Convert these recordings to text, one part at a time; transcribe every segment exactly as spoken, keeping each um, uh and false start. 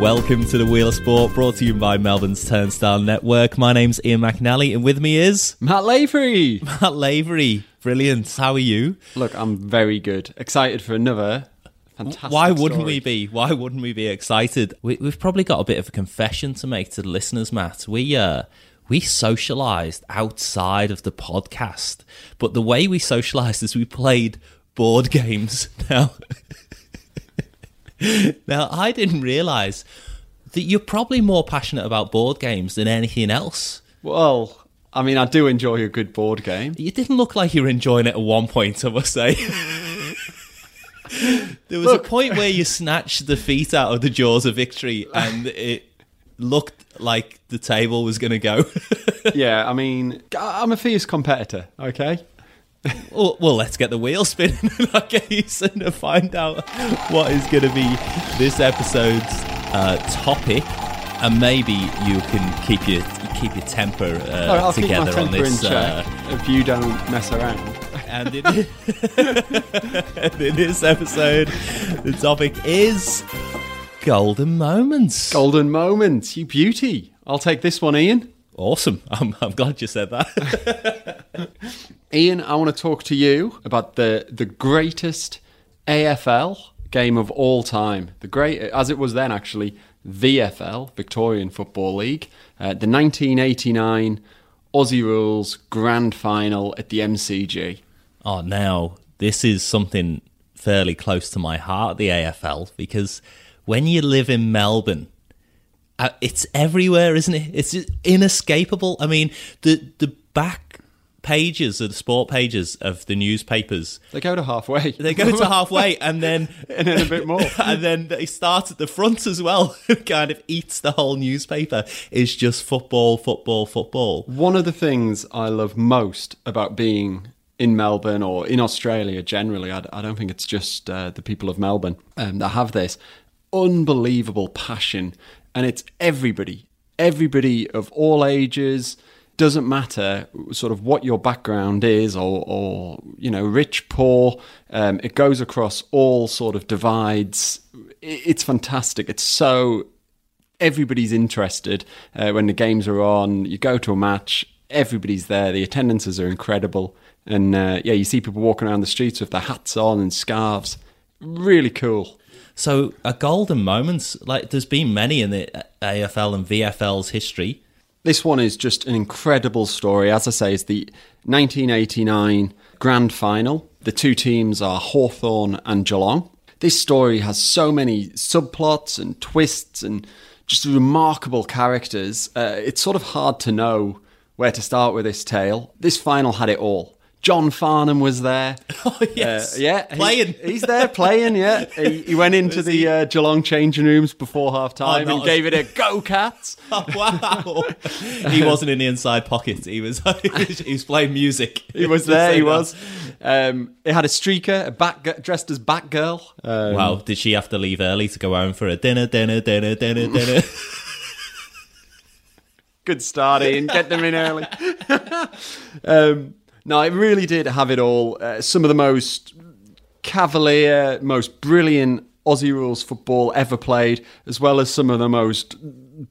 Welcome to the Wheel of Sport, brought to you by Melbourne's Turnstile Network. My name's Ian McNally, and with me is... Matt Lavery! Matt Lavery, brilliant. How are you? Look, I'm very good. Excited for another fantastic Why wouldn't story. we be? Why wouldn't we be excited? We, we've probably got a bit of a confession to make to the listeners, Matt. We, uh... We socialised outside of the podcast, but the way we socialised is we played board games. Now, now I didn't realise that you're probably more passionate about board games than anything else. Well, I mean, I do enjoy a good board game. You didn't look like you were enjoying it at one point, I must say. There was look. a point where you snatched the feet out of the jaws of victory and it... looked like the table was going to go. Yeah, I mean, I'm a fierce competitor, okay? well, well, let's get the wheel spinning in our case and find out what is going to be this episode's uh, topic. And maybe you can keep your keep your temper uh, right, I'll together keep my temper on this. In check uh, if you don't mess around. And in, in this episode, the topic is... golden moments. Golden moments, you beauty. I'll take this one, Ian. Awesome. I'm, I'm glad you said that. Ian, I want to talk to you about the the greatest A F L game of all time. The great, as it was then, actually, V F L, Victorian Football League, uh, the nineteen eighty-nine Aussie Rules Grand Final at the M C G. Oh, now, this is something fairly close to my heart, the A F L, because... when you live in Melbourne, it's everywhere, isn't it? It's inescapable. I mean, the the back pages of the sport pages of the newspapers... They go to halfway. They go to halfway and then... and then a bit more. And then they start at the front as well. It kind of eats the whole newspaper. It's just football, football, football. One of the things I love most about being... in Melbourne or in Australia generally, I, I don't think it's just uh, the people of Melbourne um, that have this... unbelievable passion, and it's everybody everybody of all ages, doesn't matter sort of what your background is or, or you know, rich, poor, um, it goes across all sort of divides. It's fantastic. It's so everybody's interested uh, when the games are on. You go to a match, everybody's there, the attendances are incredible, and uh, yeah, you see people walking around the streets with their hats on and scarves. Really cool. So, a golden moment, like there's been many in the A F L and V F L's history. This one is just an incredible story. As I say, it's the nineteen eighty-nine Grand Final. The two teams are Hawthorn and Geelong. This story has so many subplots and twists and just remarkable characters. Uh, it's sort of hard to know where to start with this tale. This final had it all. John Farnham was there. Oh, yes. Uh, yeah. He, playing. He's there playing, yeah. He, he went into the he... uh, Geelong changing rooms before half-time oh, and a... gave it a go, Cats. Oh, wow. He wasn't in the inside pocket. He was He was playing music. He was there, he was. Um, it had a streaker, a back, dressed as Batgirl. Um, wow, did she have to leave early to go home for a dinner, dinner, dinner, dinner, dinner? Good start, Ian. Get them in early. um No, it really did have it all. Uh, some of the most cavalier, most brilliant Aussie rules football ever played, as well as some of the most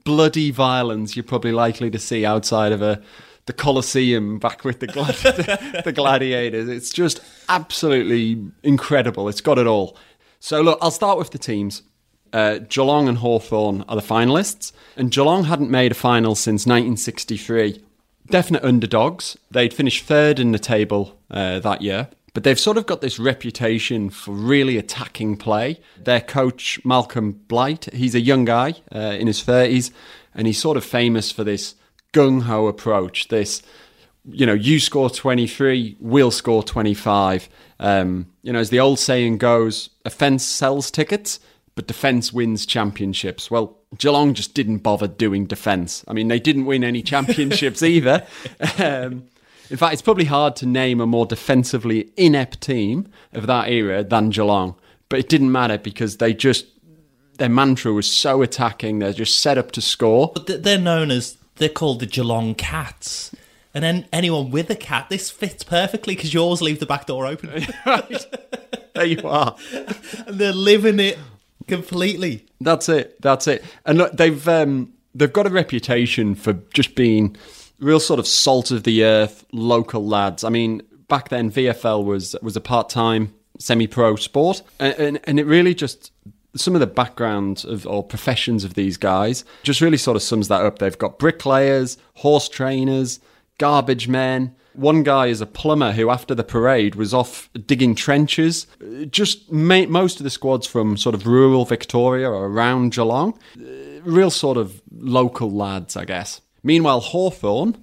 bloody violence you're probably likely to see outside of a, the Colosseum back with the, gladi- the, the gladiators. It's just absolutely incredible. It's got it all. So look, I'll start with the teams. Uh, Geelong and Hawthorn are the finalists, and Geelong hadn't made a final since nineteen sixty-three. Definite underdogs. They'd finished third in the table uh, that year, but they've sort of got this reputation for really attacking play. Their coach, Malcolm Blight, he's a young guy uh, in his thirties, and he's sort of famous for this gung-ho approach, this, you know, you score twenty-three, we'll score twenty-five. Um, you know, as the old saying goes, offence sells tickets, but defence wins championships. Well, Geelong just didn't bother doing defence. I mean, they didn't win any championships either. Um, in fact, it's probably hard to name a more defensively inept team of that era than Geelong. But it didn't matter because they just, their mantra was so attacking. They're just set up to score. But they're known as, they're called the Geelong Cats. And then anyone with a cat, this fits perfectly because you always leave the back door open. Right. There you are. And they're living it completely. That's it. That's it. And look, they've um, they've got a reputation for just being real sort of salt of the earth local lads. I mean, back then V F L was was a part time semi pro sport, and, and and it really just some of the background of or professions of these guys just really sort of sums that up. They've got bricklayers, horse trainers, garbage men. One guy is a plumber who, after the parade, was off digging trenches. Just made most of the squads from sort of rural Victoria or around Geelong. Real sort of local lads, I guess. Meanwhile, Hawthorn,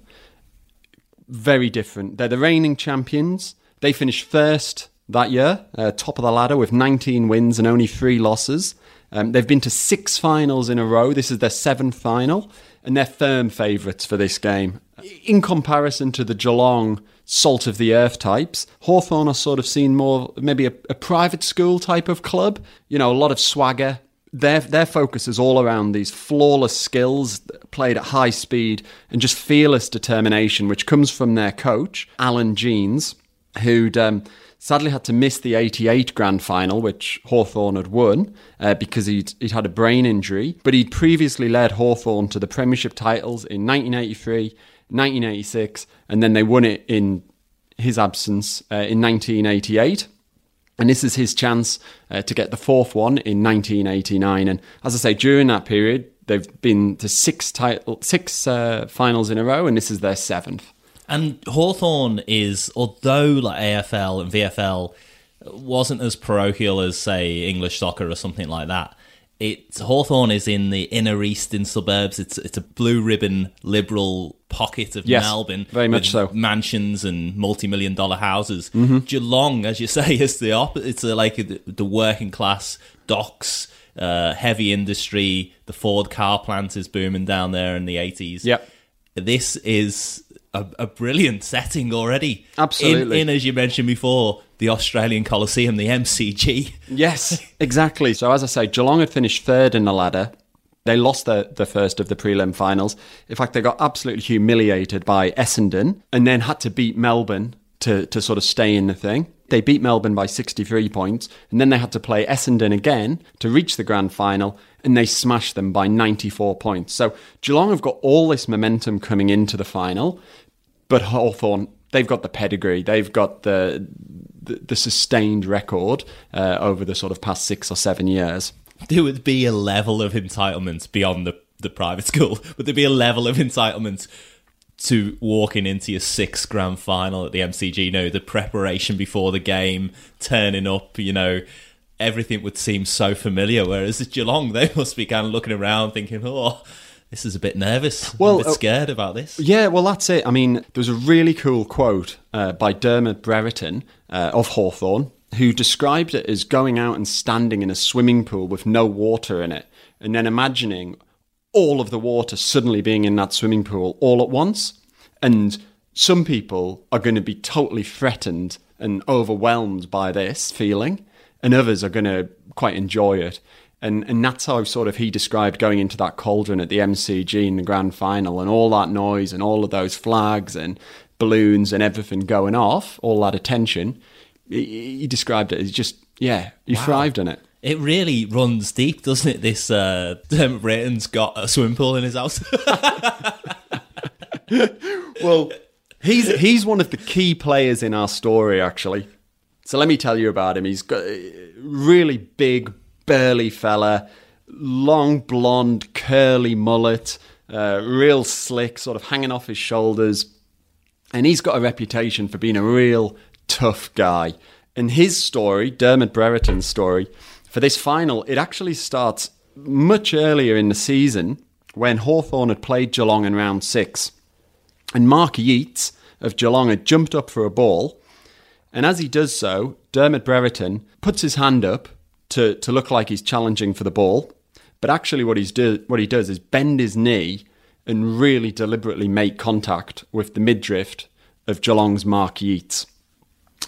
very different. They're the reigning champions. They finished first that year, uh, top of the ladder with nineteen wins and only three losses. Um, they've been to six finals in a row. This is their seventh final, and they're firm favourites for this game. In comparison to the Geelong salt-of-the-earth types, Hawthorn are sort of seen more, maybe a, a private school type of club, you know, a lot of swagger. Their, their focus is all around these flawless skills played at high speed and just fearless determination, which comes from their coach, Alan Jeans, who'd um, sadly had to miss the eighty-eight grand final, which Hawthorn had won, uh, because he'd, he'd had a brain injury. But he'd previously led Hawthorn to the premiership titles in nineteen eighty-three, nineteen eighty-six, and then they won it in his absence uh, in nineteen eighty-eight. And this is his chance uh, to get the fourth one in nineteen eighty-nine. And as I say, during that period, they've been to six title, six uh, finals in a row, and this is their seventh. And Hawthorn is, although like A F L and V F L wasn't as parochial as, say, English soccer or something like that, It's, Hawthorn is in the inner eastern suburbs. It's it's a blue ribbon liberal pocket of yes, Melbourne, very much so. Mansions and multi-million dollar houses. Mm-hmm. Geelong, as you say, is the op- It's a, like a, the working class docks, uh, heavy industry. The Ford car plant is booming down there in the eighties. Yep. This is a, a brilliant setting already. Absolutely. In, in as you mentioned before, the Australian Coliseum, the M C G. Yes, exactly. So as I say, Geelong had finished third in the ladder. They lost the, the first of the prelim finals. In fact, they got absolutely humiliated by Essendon and then had to beat Melbourne to, to sort of stay in the thing. They beat Melbourne by sixty-three points, and then they had to play Essendon again to reach the grand final, and they smashed them by ninety-four points. So Geelong have got all this momentum coming into the final, but Hawthorn, they've got the pedigree. They've got the... The, the sustained record uh, over the sort of past six or seven years. There would be a level of entitlement beyond the, the private school. Would there be a level of entitlement to walking into your sixth grand final at the M C G? No, the preparation before the game, turning up, you know, everything would seem so familiar. Whereas at Geelong, they must be kind of looking around thinking, oh, this is a bit nervous. Well, I'm a bit scared uh, about this. Yeah, well, that's it. I mean, there was a really cool quote uh, by Dermott Brereton uh, of Hawthorn, who described it as going out and standing in a swimming pool with no water in it, and then imagining all of the water suddenly being in that swimming pool all at once. And some people are going to be totally threatened and overwhelmed by this feeling, and others are going to quite enjoy it. And and that's how sort of he described going into that cauldron at the M C G in the grand final, and all that noise and all of those flags and balloons and everything going off, all that attention. He, he described it as just, yeah, he wow. thrived in it. It really runs deep, doesn't it? This uh, Dermot Brereton's got a swimming pool in his house. Well, he's he's one of the key players in our story, actually. So let me tell you about him. He's got a really big, burly fella, long blonde curly mullet, uh, real slick, sort of hanging off his shoulders, and he's got a reputation for being a real tough guy. And his story, Dermot Brereton's story for this final, it actually starts much earlier in the season when Hawthorn had played Geelong in round six, and Mark Yeats of Geelong had jumped up for a ball, and as he does so, Dermot Brereton puts his hand up To, to look like he's challenging for the ball, but actually what he's do, what he does is bend his knee and really deliberately make contact with the midriff of Geelong's Mark Yeats.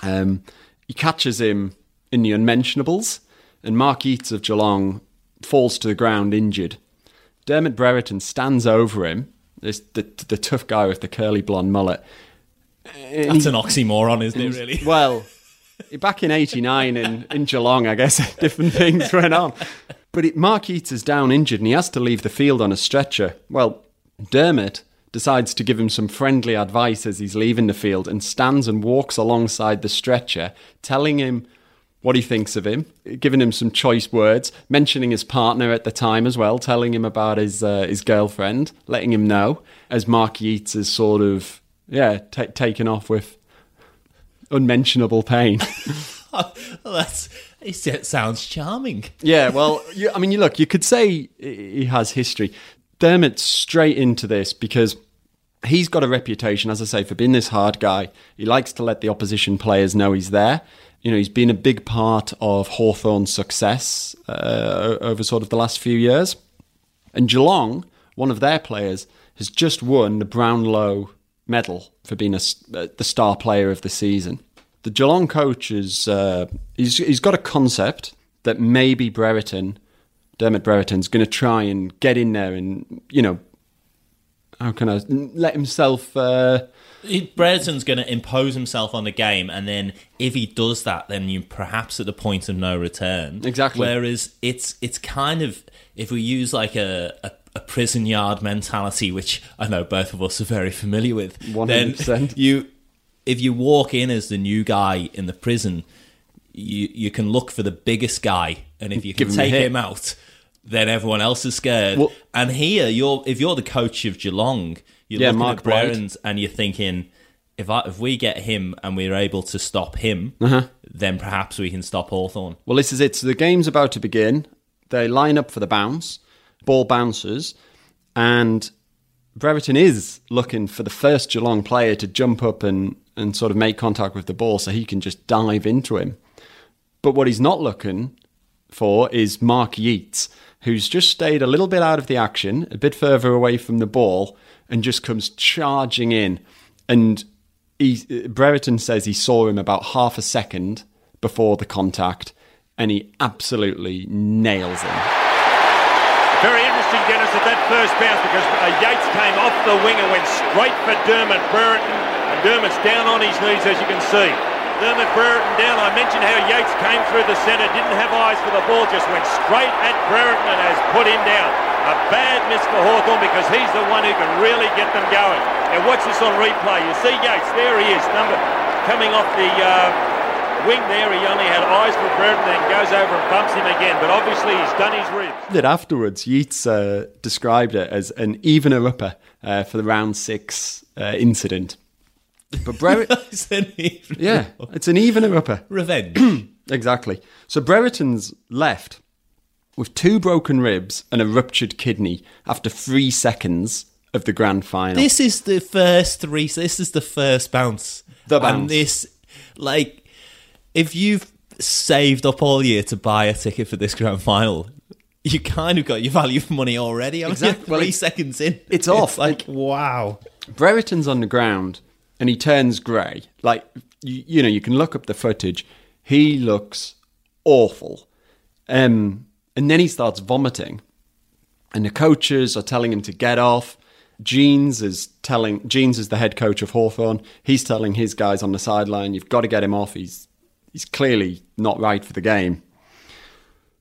Um, he catches him in the unmentionables, and Mark Yeats of Geelong falls to the ground injured. Dermot Brereton stands over him, this, the, the tough guy with the curly blonde mullet. And That's he, an oxymoron, isn't it, really? Well... Back in eighty-nine in, in Geelong, I guess, different things went on. But it, Mark Yeats is down injured and he has to leave the field on a stretcher. Well, Dermott decides to give him some friendly advice as he's leaving the field and stands and walks alongside the stretcher, telling him what he thinks of him, giving him some choice words, mentioning his partner at the time as well, telling him about his uh, his girlfriend, letting him know, as Mark Yeats is sort of, yeah, t- taken off with unmentionable pain. Oh, that's, it sounds charming. Yeah, well, you, I mean, you look, you could say he has history. Dermott's straight into this because he's got a reputation, as I say, for being this hard guy. He likes to let the opposition players know he's there. You know, he's been a big part of Hawthorn's success uh, over sort of the last few years. And Geelong, one of their players, has just won the Brownlow Medal for being a, the star player of the season. The Geelong coach is, uh, he's, he's got a concept that maybe Brereton, Dermott Brereton's going to try and get in there and, you know, how can I let himself... Uh... Brereton's going to impose himself on the game, and then if he does that, then you're perhaps at the point of no return. Exactly. Whereas it's it's kind of, if we use like a, a, a prison yard mentality, which I know both of us are very familiar with, one hundred percent. Then you, if you walk in as the new guy in the prison, you you can look for the biggest guy, and if you can Give take him, him out... then everyone else is scared. Well, and here, you're if you're the coach of Geelong, you're yeah, looking Mark at Brereton's and you're thinking, if I, if we get him and we're able to stop him, uh-huh. then perhaps we can stop Hawthorn. Well, this is it. So the game's about to begin. They line up for the bounce. Ball bounces. And Brereton is looking for the first Geelong player to jump up and, and sort of make contact with the ball so he can just dive into him. But what he's not looking for is Mark Yeats, who's just stayed a little bit out of the action, a bit further away from the ball, and just comes charging in. And he, Brereton says he saw him about half a second before the contact, and he absolutely nails him. Very interesting, Dennis, at that first bounce, because Yeats came off the wing and went straight for Dermott Brereton, and Dermott's down on his knees, as you can see. Dermott Brereton down. I mentioned how Yeats came through the centre, didn't have eyes for the ball, just went straight at Brereton and has put him down. A bad miss for Hawthorn because he's the one who can really get them going. Now watch this on replay. You see Yeats, there he is, number coming off the uh, wing there. He only had eyes for Brereton, then goes over and bumps him again. But obviously he's done his ribs. That afterwards, Yeats uh, described it as an evener-upper uh, for the round six uh, incident. But Brereton, it's an even yeah, it's an evener-upper. Revenge. Exactly. So Brereton's left with two broken ribs and a ruptured kidney after three seconds of the grand final. This is the first three. This is the first bounce. The bounce. And this, like, if you've saved up all year to buy a ticket for this grand final, you kind of got your value for money already. Exactly. Three well, seconds in, it's off. It's like, it, wow. Brereton's on the ground. And he turns grey. Like, you, you know, you can look up the footage. He looks awful. Um, and then he starts vomiting. And the coaches are telling him to get off. Jeans is telling... Jeans is the head coach of Hawthorn. He's telling his guys on the sideline, you've got to get him off. He's, he's clearly not right for the game.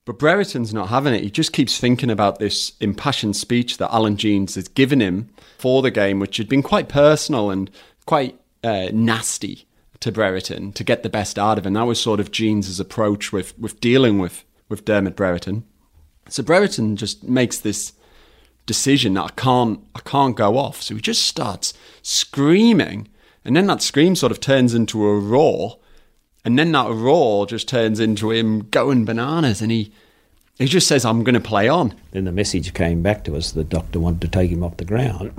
But Brereton's not having it. He just keeps thinking about this impassioned speech that Alan Jeans has given him for the game, which had been quite personal and... quite uh, nasty to Brereton to get the best out of him. That was sort of Jeans' approach with, with dealing with, with Dermott Brereton. So Brereton just makes this decision that I can't I can't go off. So he just starts screaming, and then that scream sort of turns into a roar, and then that roar just turns into him going bananas, and he he just says, I'm going to play on. Then the message came back to us, the doctor wanted to take him off the ground.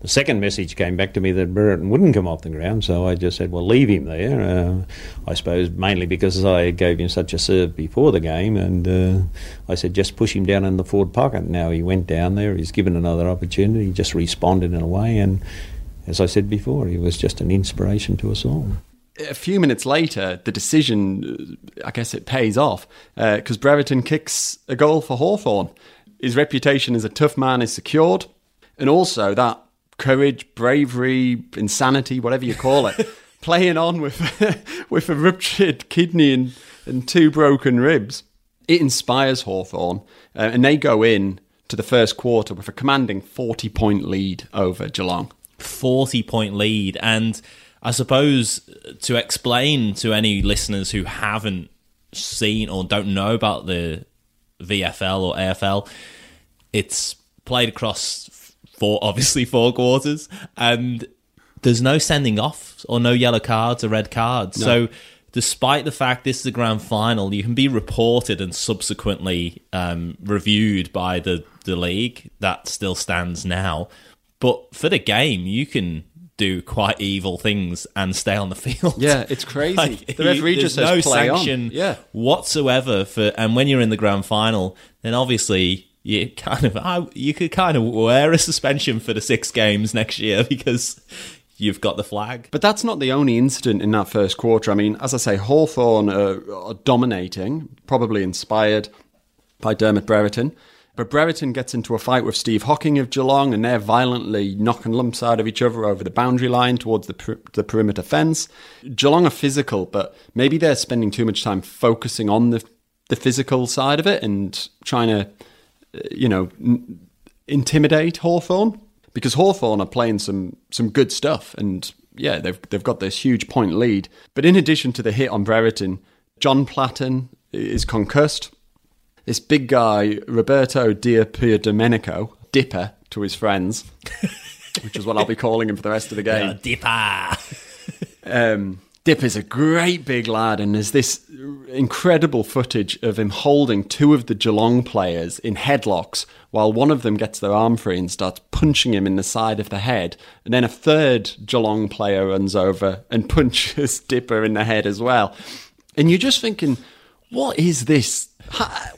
The second message came back to me that Brereton wouldn't come off the ground, so I just said, well, leave him there. Uh, I suppose mainly because I gave him such a serve before the game, and uh, I said, just push him down in the forward pocket. Now he went down there, he's given another opportunity, he just responded in a way, and as I said before, he was just an inspiration to us all. A few minutes later, the decision, I guess it pays off, because uh, Brereton kicks a goal for Hawthorn. His reputation as a tough man is secured, and also that courage, bravery, insanity, whatever you call it, playing on with with a ruptured kidney and, and two broken ribs. it inspires Hawthorn, uh, and they go in to the first quarter with a commanding forty-point lead over Geelong. forty-point lead, and I suppose to explain to any listeners who haven't seen or don't know about the V F L or A F L, it's played across four, obviously four quarters, and there's no sending off or no yellow cards or red cards. No. So despite the fact this is a grand final, you can be reported and subsequently um, reviewed by the, the league. That still stands now. But for the game, you can do quite evil things and stay on the field. Yeah, it's crazy. Like, the referee you, just says no play sanction on. Yeah. whatsoever for. And when you're in the grand final, then obviously you kind of you could kind of wear a suspension for the six games next year because you've got the flag. But that's not the only incident in that first quarter. I mean, as I say, Hawthorn are, are dominating, probably inspired by Dermott Brereton. But Brereton gets into a fight with Steve Hocking of Geelong, and they're violently knocking lumps out of each other over the boundary line towards the per- the perimeter fence. Geelong are physical, but maybe they're spending too much time focusing on the the physical side of it and trying to, you know, n- intimidate Hawthorn, because Hawthorn are playing some some good stuff, and yeah, they've they've got this huge point lead. But in addition to the hit on Brereton, John Platten is concussed. This big guy, Roberto Di Pierdomenico, Dipper to his friends, which is what I'll be calling him for the rest of the game. Yeah, Dipper. um, Dipper's a great big lad, and there's this incredible footage of him holding two of the Geelong players in headlocks while one of them gets their arm free and starts punching him in the side of the head. And then a third Geelong player runs over and punches Dipper in the head as well. And you're just thinking, what is this?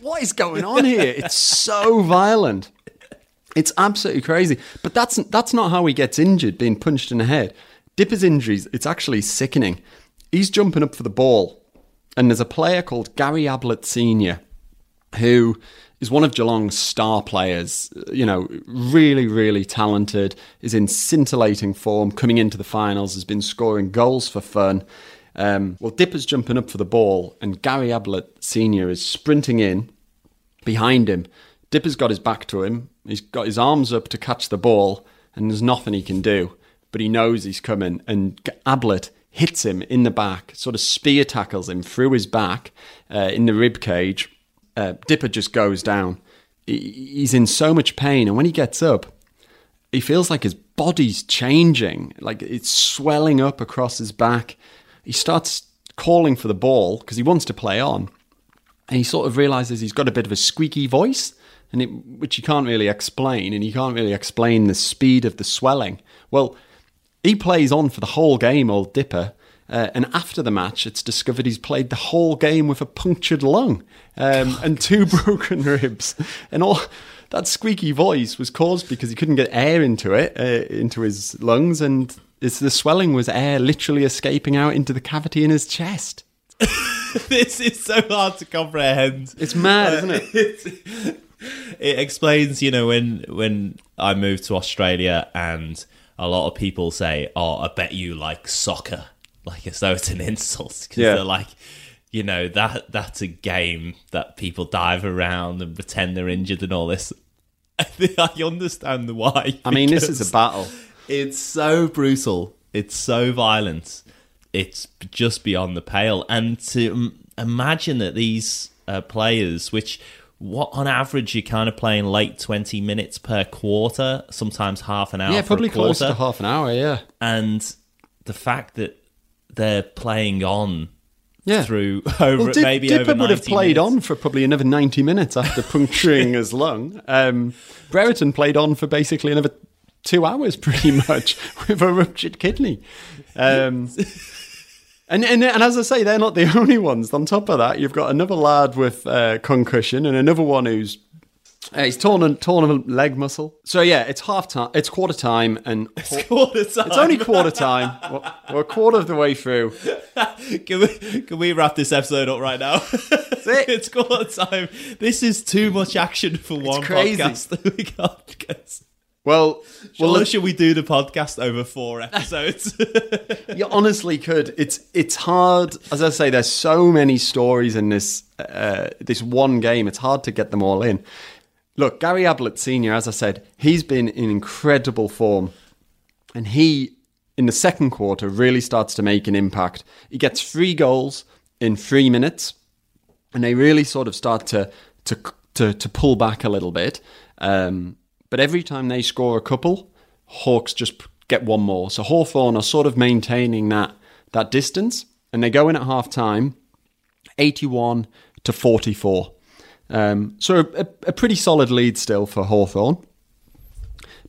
What is going on here? It's so violent. It's absolutely crazy. But that's that's not how he gets injured, being punched in the head. Dipper's injuries, it's actually sickening. He's jumping up for the ball, and there's a player called Gary Ablett Senior who is one of Geelong's star players, you know, really, really talented, is in scintillating form, coming into the finals, has been scoring goals for fun. Um, well, Dipper's jumping up for the ball, and Gary Ablett Senior is sprinting in behind him. Dipper's got his back to him. He's got his arms up to catch the ball, and there's nothing he can do. But he knows he's coming, and Ablett hits him in the back, sort of spear tackles him through his back uh, in the rib cage. Uh, Dipper just goes down. He's in so much pain, and when he gets up, he feels like his body's changing, like it's swelling up across his back. He starts calling for the ball because he wants to play on, and he sort of realises he's got a bit of a squeaky voice, and it, which he can't really explain, and he can't really explain the speed of the swelling. Well, he plays on for the whole game, old Dipper, uh, and after the match, it's discovered he's played the whole game with a punctured lung um, and two broken ribs, and all that squeaky voice was caused because he couldn't get air into it, uh, into his lungs, and it's the swelling was air literally escaping out into the cavity in his chest. This is so hard to comprehend. It's mad, uh, isn't it? It's, it explains, you know, when when I moved to Australia and a lot of people say, oh, I bet you like soccer, like as though it's an insult. Because yeah. They're like, you know, that that's a game that people dive around and pretend they're injured and all this. I, think I understand why. I mean, this is a battle. It's so brutal. It's so violent. It's just beyond the pale. And to imagine that these uh, players, which what on average you're kind of playing late twenty minutes per quarter, sometimes half an hour. Yeah, probably close to half an hour. Yeah. And the fact that they're playing on yeah. through over well, Dip- maybe Dipper over ninety would have played minutes. On for probably another ninety minutes after puncturing his lung. Um, Brereton played on for basically another two hours pretty much with a ruptured kidney. Um, and, and and as I say, they're not the only ones. On top of that, you've got another lad with uh, concussion and another one who's uh, he's torn a, torn a leg muscle. So yeah, it's half time, it's quarter time and it's, quarter time. It's only quarter time. We're, we're a quarter of the way through. Can we, can we wrap this episode up right now? That's it. It's quarter time. This is too much action for it's one crazy. Podcast that we got because Well, well, look, should we do the podcast over four episodes? You honestly could. It's it's hard. As I say, there's so many stories in this uh, this one game. It's hard to get them all in. Look, Gary Ablett Senior, as I said, he's been in incredible form. And he, in the second quarter, really starts to make an impact. He gets three goals in three minutes. And they really sort of start to to to, to pull back a little bit. Um But every time they score a couple, Hawks just get one more. So Hawthorn are sort of maintaining that that distance, and they go in at half time, eighty-one to forty-four. Um, so a, a pretty solid lead still for Hawthorn.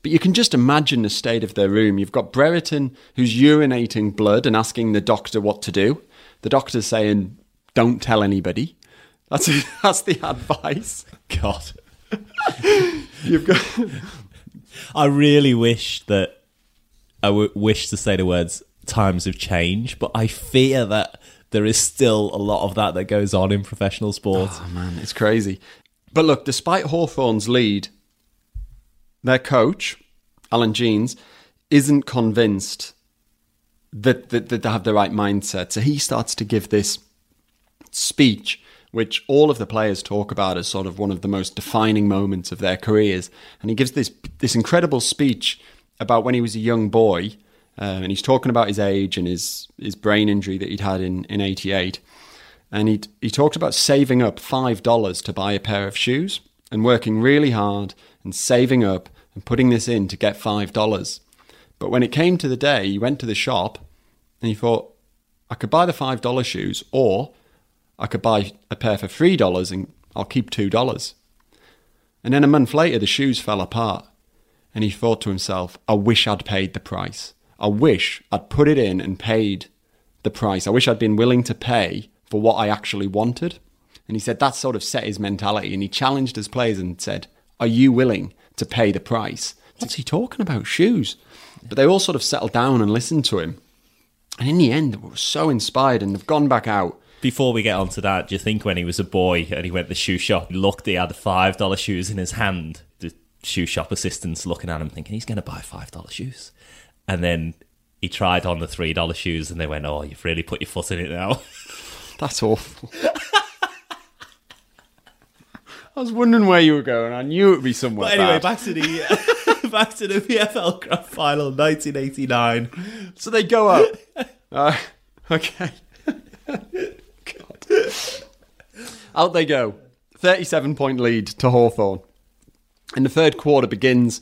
But you can just imagine the state of their room. You've got Brereton, who's urinating blood and asking the doctor what to do. The doctor's saying, "Don't tell anybody." That's that's the advice. God. You've got. I really wish that I w- wish to say the words "times have changed," but I fear that there is still a lot of that that goes on in professional sport. Oh man, it's crazy. But look, despite Hawthorn's lead, their coach Alan Jeans isn't convinced that, that that they have the right mindset, so he starts to give this speech, which all of the players talk about as sort of one of the most defining moments of their careers. And he gives this this incredible speech about when he was a young boy, uh, and he's talking about his age and his, his brain injury that he'd had in, in eighty-eight. And he he talked about saving up five dollars to buy a pair of shoes and working really hard and saving up and putting this in to get five dollars. But when it came to the day, he went to the shop and he thought, I could buy the five dollars shoes, or I could buy a pair for three dollars and I'll keep two dollars. And then a month later, the shoes fell apart. And he thought to himself, I wish I'd paid the price. I wish I'd put it in and paid the price. I wish I'd been willing to pay for what I actually wanted. And he said that sort of set his mentality. And he challenged his players and said, are you willing to pay the price? What's he talking about? Shoes. But they all sort of settled down and listened to him. And in the end, they were so inspired and they've gone back out. Before we get on to that, do you think when he was a boy and he went to the shoe shop, he looked, he had the five dollars shoes in his hand, the shoe shop assistant's looking at him thinking, he's going to buy five dollars shoes. And then he tried on the three dollars shoes and they went, oh, you've really put your foot in it now. That's awful. I was wondering where you were going. I knew it would be somewhere But anyway, bad. back to the back to the V F L Grand Final, nineteen eighty-nine. So they go up. Uh, okay. Out they go. thirty-seven point lead to Hawthorn. And the third quarter begins,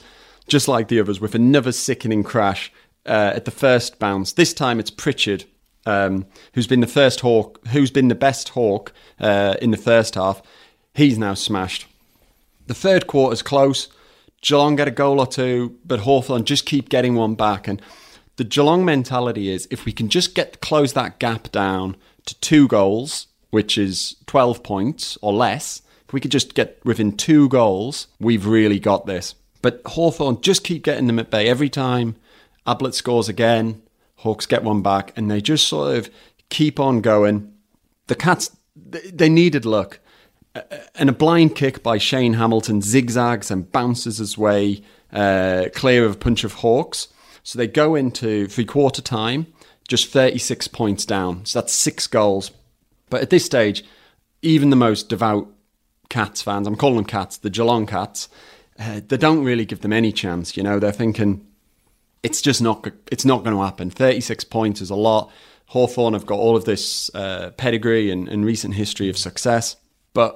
just like the others, with another sickening crash uh, at the first bounce. This time it's Pritchard, um, who's been the first Hawk, who's been the best Hawk uh, in the first half. He's now smashed. The third quarter's close. Geelong get a goal or two, but Hawthorn just keep getting one back. And the Geelong mentality is, if we can just get close that gap down to two goals, which is twelve points or less, if we could just get within two goals, we've really got this. But Hawthorn just keep getting them at bay. Every time Ablett scores again, Hawks get one back, and they just sort of keep on going. The Cats, they needed luck. And a blind kick by Shane Hamilton zigzags and bounces his way uh, clear of a punch of Hawks. So they go into three-quarter time, just thirty-six points down. So that's six goals. But at this stage, even the most devout Cats fans, I'm calling them Cats, the Geelong Cats, uh, they don't really give them any chance. You know, they're thinking, it's just not it's not going to happen. thirty-six points is a lot. Hawthorn have got all of this uh, pedigree and, and recent history of success. But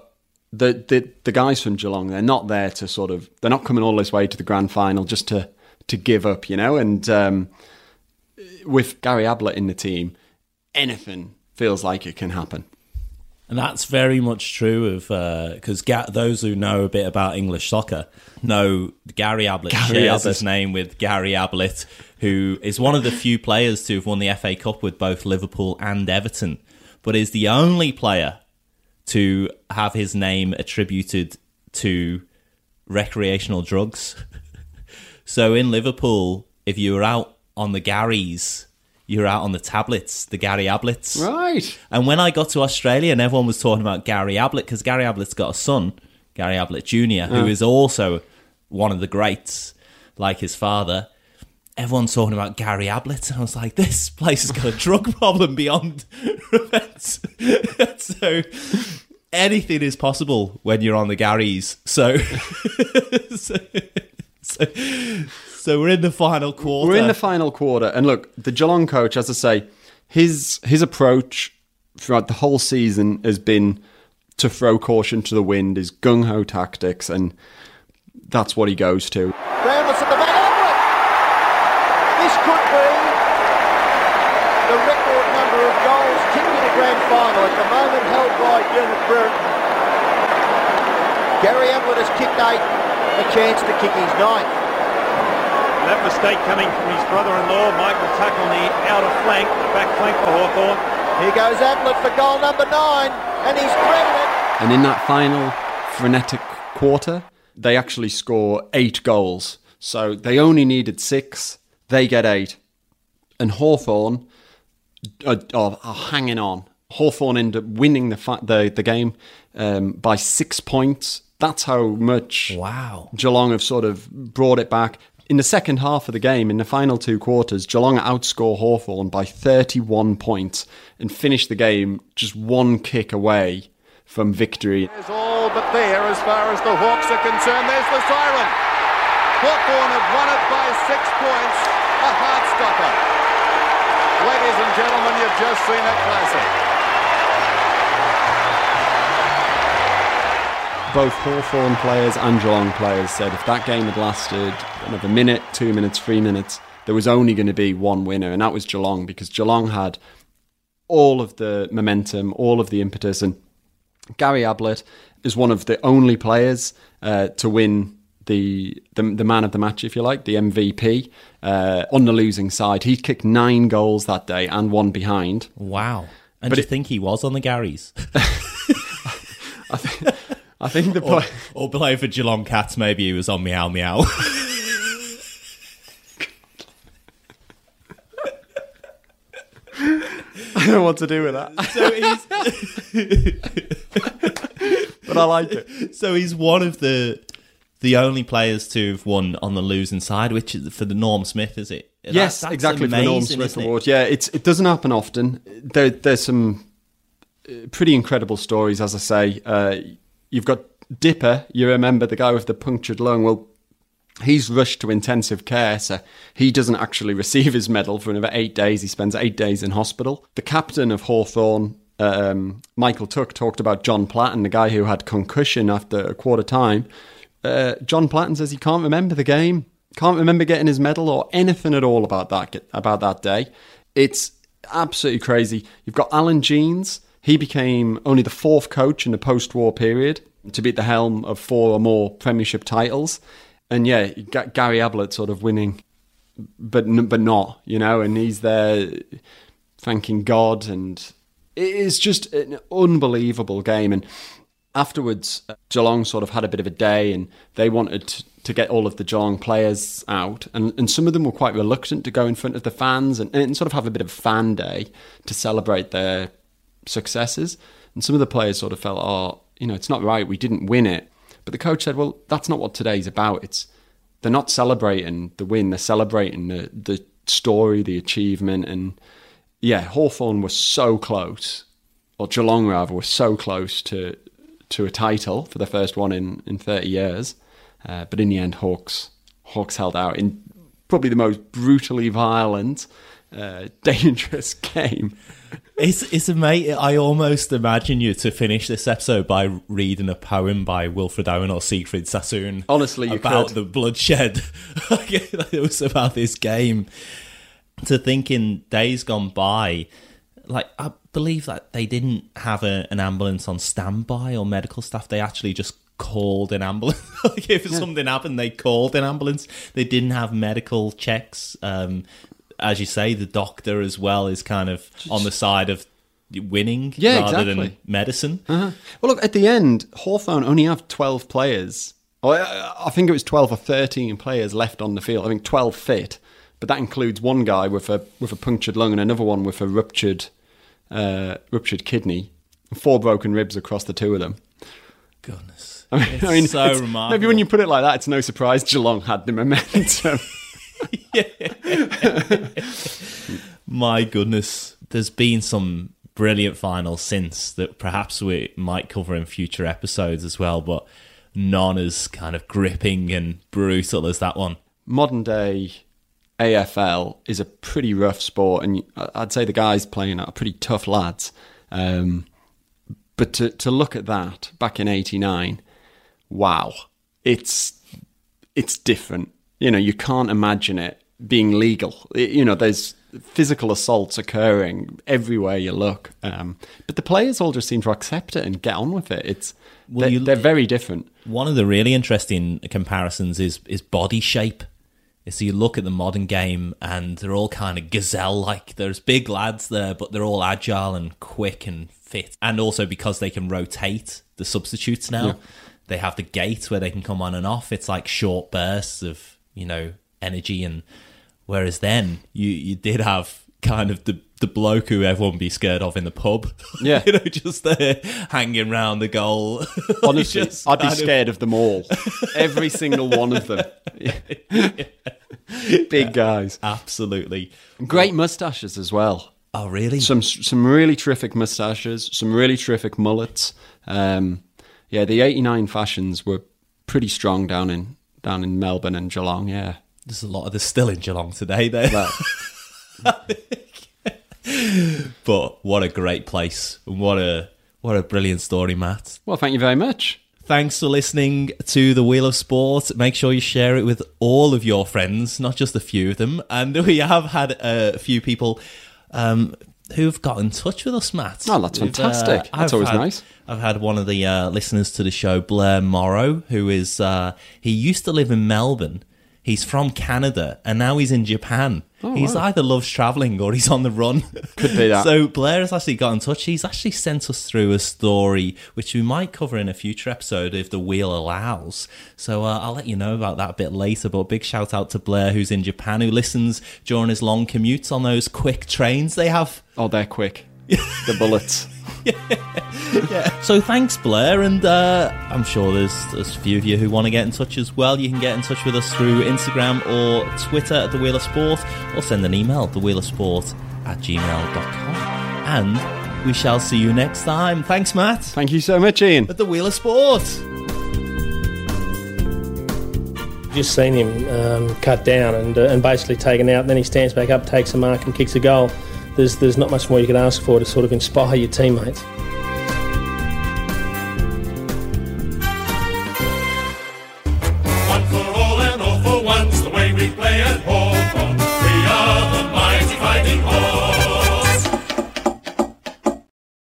the, the the guys from Geelong, they're not there to sort of, they're not coming all this way to the grand final just to, to give up, you know. And um, with Gary Ablett in the team, anything feels like it can happen. And that's very much true of, because uh, Ga- those who know a bit about English soccer know Gary Ablett Gary shares Ablett. his name with Gary Ablett, who is one of the few players to have won the F A Cup with both Liverpool and Everton, but is the only player to have his name attributed to recreational drugs. So in Liverpool, if you were out on the Garys, you're out on the tablets, the Gary Abletts. Right. And when I got to Australia and everyone was talking about Gary Ablett, because Gary Ablett's got a son, Gary Ablett Junior, yeah. who is also one of the greats. like his father, everyone's talking about Gary Ablett, and I was like, this place has got a drug problem beyond repentance. So anything is possible when you're on the Garys. So, so, so, so we're in the final quarter. We're in the final quarter. And look, the Geelong coach, as I say, his his approach throughout the whole season has been to throw caution to the wind, his gung-ho tactics, and that's what he goes to. Rambus at the back. This could be the record number of goals kicked in a grand final at the moment, held by Dermott Brereton. Gary Ablett has kicked eight, a chance to kick his ninth. That mistake coming from his brother-in-law, Michael Tuck, on the outer flank, the back flank for Hawthorn. Here goes Ablett for goal number nine, and he's threaded it. And in that final frenetic quarter, they actually score eight goals. So they only needed six. They get eight. And Hawthorn are, are, are hanging on. Hawthorn end up winning the fa- the, the game um, by six points. That's how much wow. Geelong have sort of brought it back. In the second half of the game, in the final two quarters, Geelong outscore Hawthorn by thirty-one points and finish the game just one kick away from victory. There's all but there as far as the Hawks are concerned. There's the siren. Hawthorn have won it by six points, a heart-stopper. Ladies and gentlemen, you've just seen a classic. Both Hawthorn players and Geelong players said if that game had lasted another minute, two minutes, three minutes, there was only going to be one winner, and that was Geelong, because Geelong had all of the momentum, all of the impetus, and Gary Ablett is one of the only players uh, to win The, the the man of the match, if you like, the M V P, uh, on the losing side. He kicked nine goals that day and one behind. Wow. And but do it, you think he was on the Garys? I, think, I think the... Or, play- or below for Geelong Cats, maybe he was on Meow Meow. I don't know what to do with that. So he's... But I like it. So he's one of the... the only players to have won on the losing side, which is for the Norm Smith, is it? Yes, that, exactly, amazing, for the Norm Smith Award. Yeah, it's, it doesn't happen often. There, there's some pretty incredible stories, as I say. Uh, you've got Dipper, you remember the guy with the punctured lung. Well, he's rushed to intensive care, so he doesn't actually receive his medal for another eight days. He spends eight days in hospital. The captain of Hawthorn, um, Michael Tuck, talked about John Platten, the guy who had concussion after a quarter time. Uh, John Platten says he can't remember the game, can't remember getting his medal or anything at all about that about that day. It's absolutely crazy. You've got Alan Jeans. He became only the fourth coach in the post-war period to be at the helm of four or more premiership titles. And yeah, Gary Ablett sort of winning, but but not, you know, and he's there thanking God. And it is just an unbelievable game. And afterwards, Geelong sort of had a bit of a day and they wanted to get all of the Geelong players out. And, and some of them were quite reluctant to go in front of the fans and, and sort of have a bit of a fan day to celebrate their successes. And some of the players sort of felt, oh, you know, it's not right, we didn't win it. But the coach said, well, that's not what today's about. It's they're not celebrating the win, they're celebrating the, the story, the achievement. And yeah, Hawthorn were so close, or Geelong rather, were so close to... to a title for the first one in, in thirty years. Uh, but in the end, Hawks Hawks held out in probably the most brutally violent, uh, dangerous game. It's, it's amazing. I almost imagine you to finish this episode by reading a poem by Wilfred Owen or Siegfried Sassoon. Honestly, you about could. The bloodshed. It was about this game. To think in days gone by, like... I, believe that they didn't have a, an ambulance on standby or medical staff. They actually just called an ambulance. Like if yeah. something happened, they called an ambulance. They didn't have medical checks. Um, as you say, the doctor as well is kind of on the side of winning yeah, rather exactly. than medicine. Uh-huh. Well, look, at the end, Hawthorn only have twelve players. I think it was twelve or thirteen players left on the field. I think twelve fit, but that includes one guy with a with a punctured lung and another one with a ruptured... Uh, ruptured kidney, four broken ribs across the two of them. goodness. I mean, it's I mean, so it's, remarkable. Maybe when you put it like that, it's no surprise Geelong had the momentum. Yeah. My goodness. There's been some brilliant finals since that perhaps we might cover in future episodes as well, but none as kind of gripping and brutal as that one. Modern day A F L is a pretty rough sport, and I'd say the guys playing are pretty tough lads. Um, but to, to look at that back in eighty-nine, wow, it's it's different. You know, you can't imagine it being legal. It, you know, there's physical assaults occurring everywhere you look. Um, but the players all just seem to accept it and get on with it. It's well, they're, they're very different. One of the really interesting comparisons is is body shape. So you look at the modern game and they're all kind of gazelle-like. There's big lads there, but they're all agile and quick and fit. And also because they can rotate the substitutes now, yeah. They have the gait where they can come on and off. It's like short bursts of, you know, energy. And whereas then you, you did have kind of the, the bloke who everyone would be scared of in the pub. Yeah. You know, just there hanging around the goal. Honestly, I'd be scared of... of them all. Every single one of them. Yeah. Yeah. Big yeah, guys. Absolutely. Great moustaches as well. Oh, really? Some some really terrific moustaches, some really terrific mullets. Um, yeah, the eighty-nine fashions were pretty strong down in down in Melbourne and Geelong, yeah. There's a lot of this still in Geelong today there. Well, but what a great place. What a what a brilliant story, Matt. Well, thank you very much. Thanks for listening to The Wheel of Sport. Make sure you share it with all of your friends, not just a few of them. And we have had a few people um, who've got in touch with us, Matt. Oh, that's We've, fantastic. Uh, that's I've always had, nice. I've had one of the uh, listeners to the show, Blair Morrow, who is, uh, he used to live in Melbourne. He's from Canada, and now he's in Japan. Oh, he's wow. either loves travelling or he's on the run. Could be that. So Blair has actually got in touch. He's actually sent us through a story, which we might cover in a future episode if the wheel allows. So uh, I'll let you know about that a bit later. But big shout out to Blair, who's in Japan, who listens during his long commutes on those quick trains they have. Oh, they're quick. The bullets. Yeah. Yeah. So thanks, Blair, and uh, I'm sure there's, there's a few of you who want to get in touch as well. You can get in touch with us through Instagram or Twitter at The Wheel of Sport, or send an email, the wheel of sport at gmail dot com. And we shall see you next time. Thanks, Matt. Thank you so much, Ian. At The Wheel of Sport. Just seen him um, cut down and, uh, and basically taken out, and then he stands back up, takes a mark and kicks a goal. There's, there's not much more you can ask for to sort of inspire your teammates.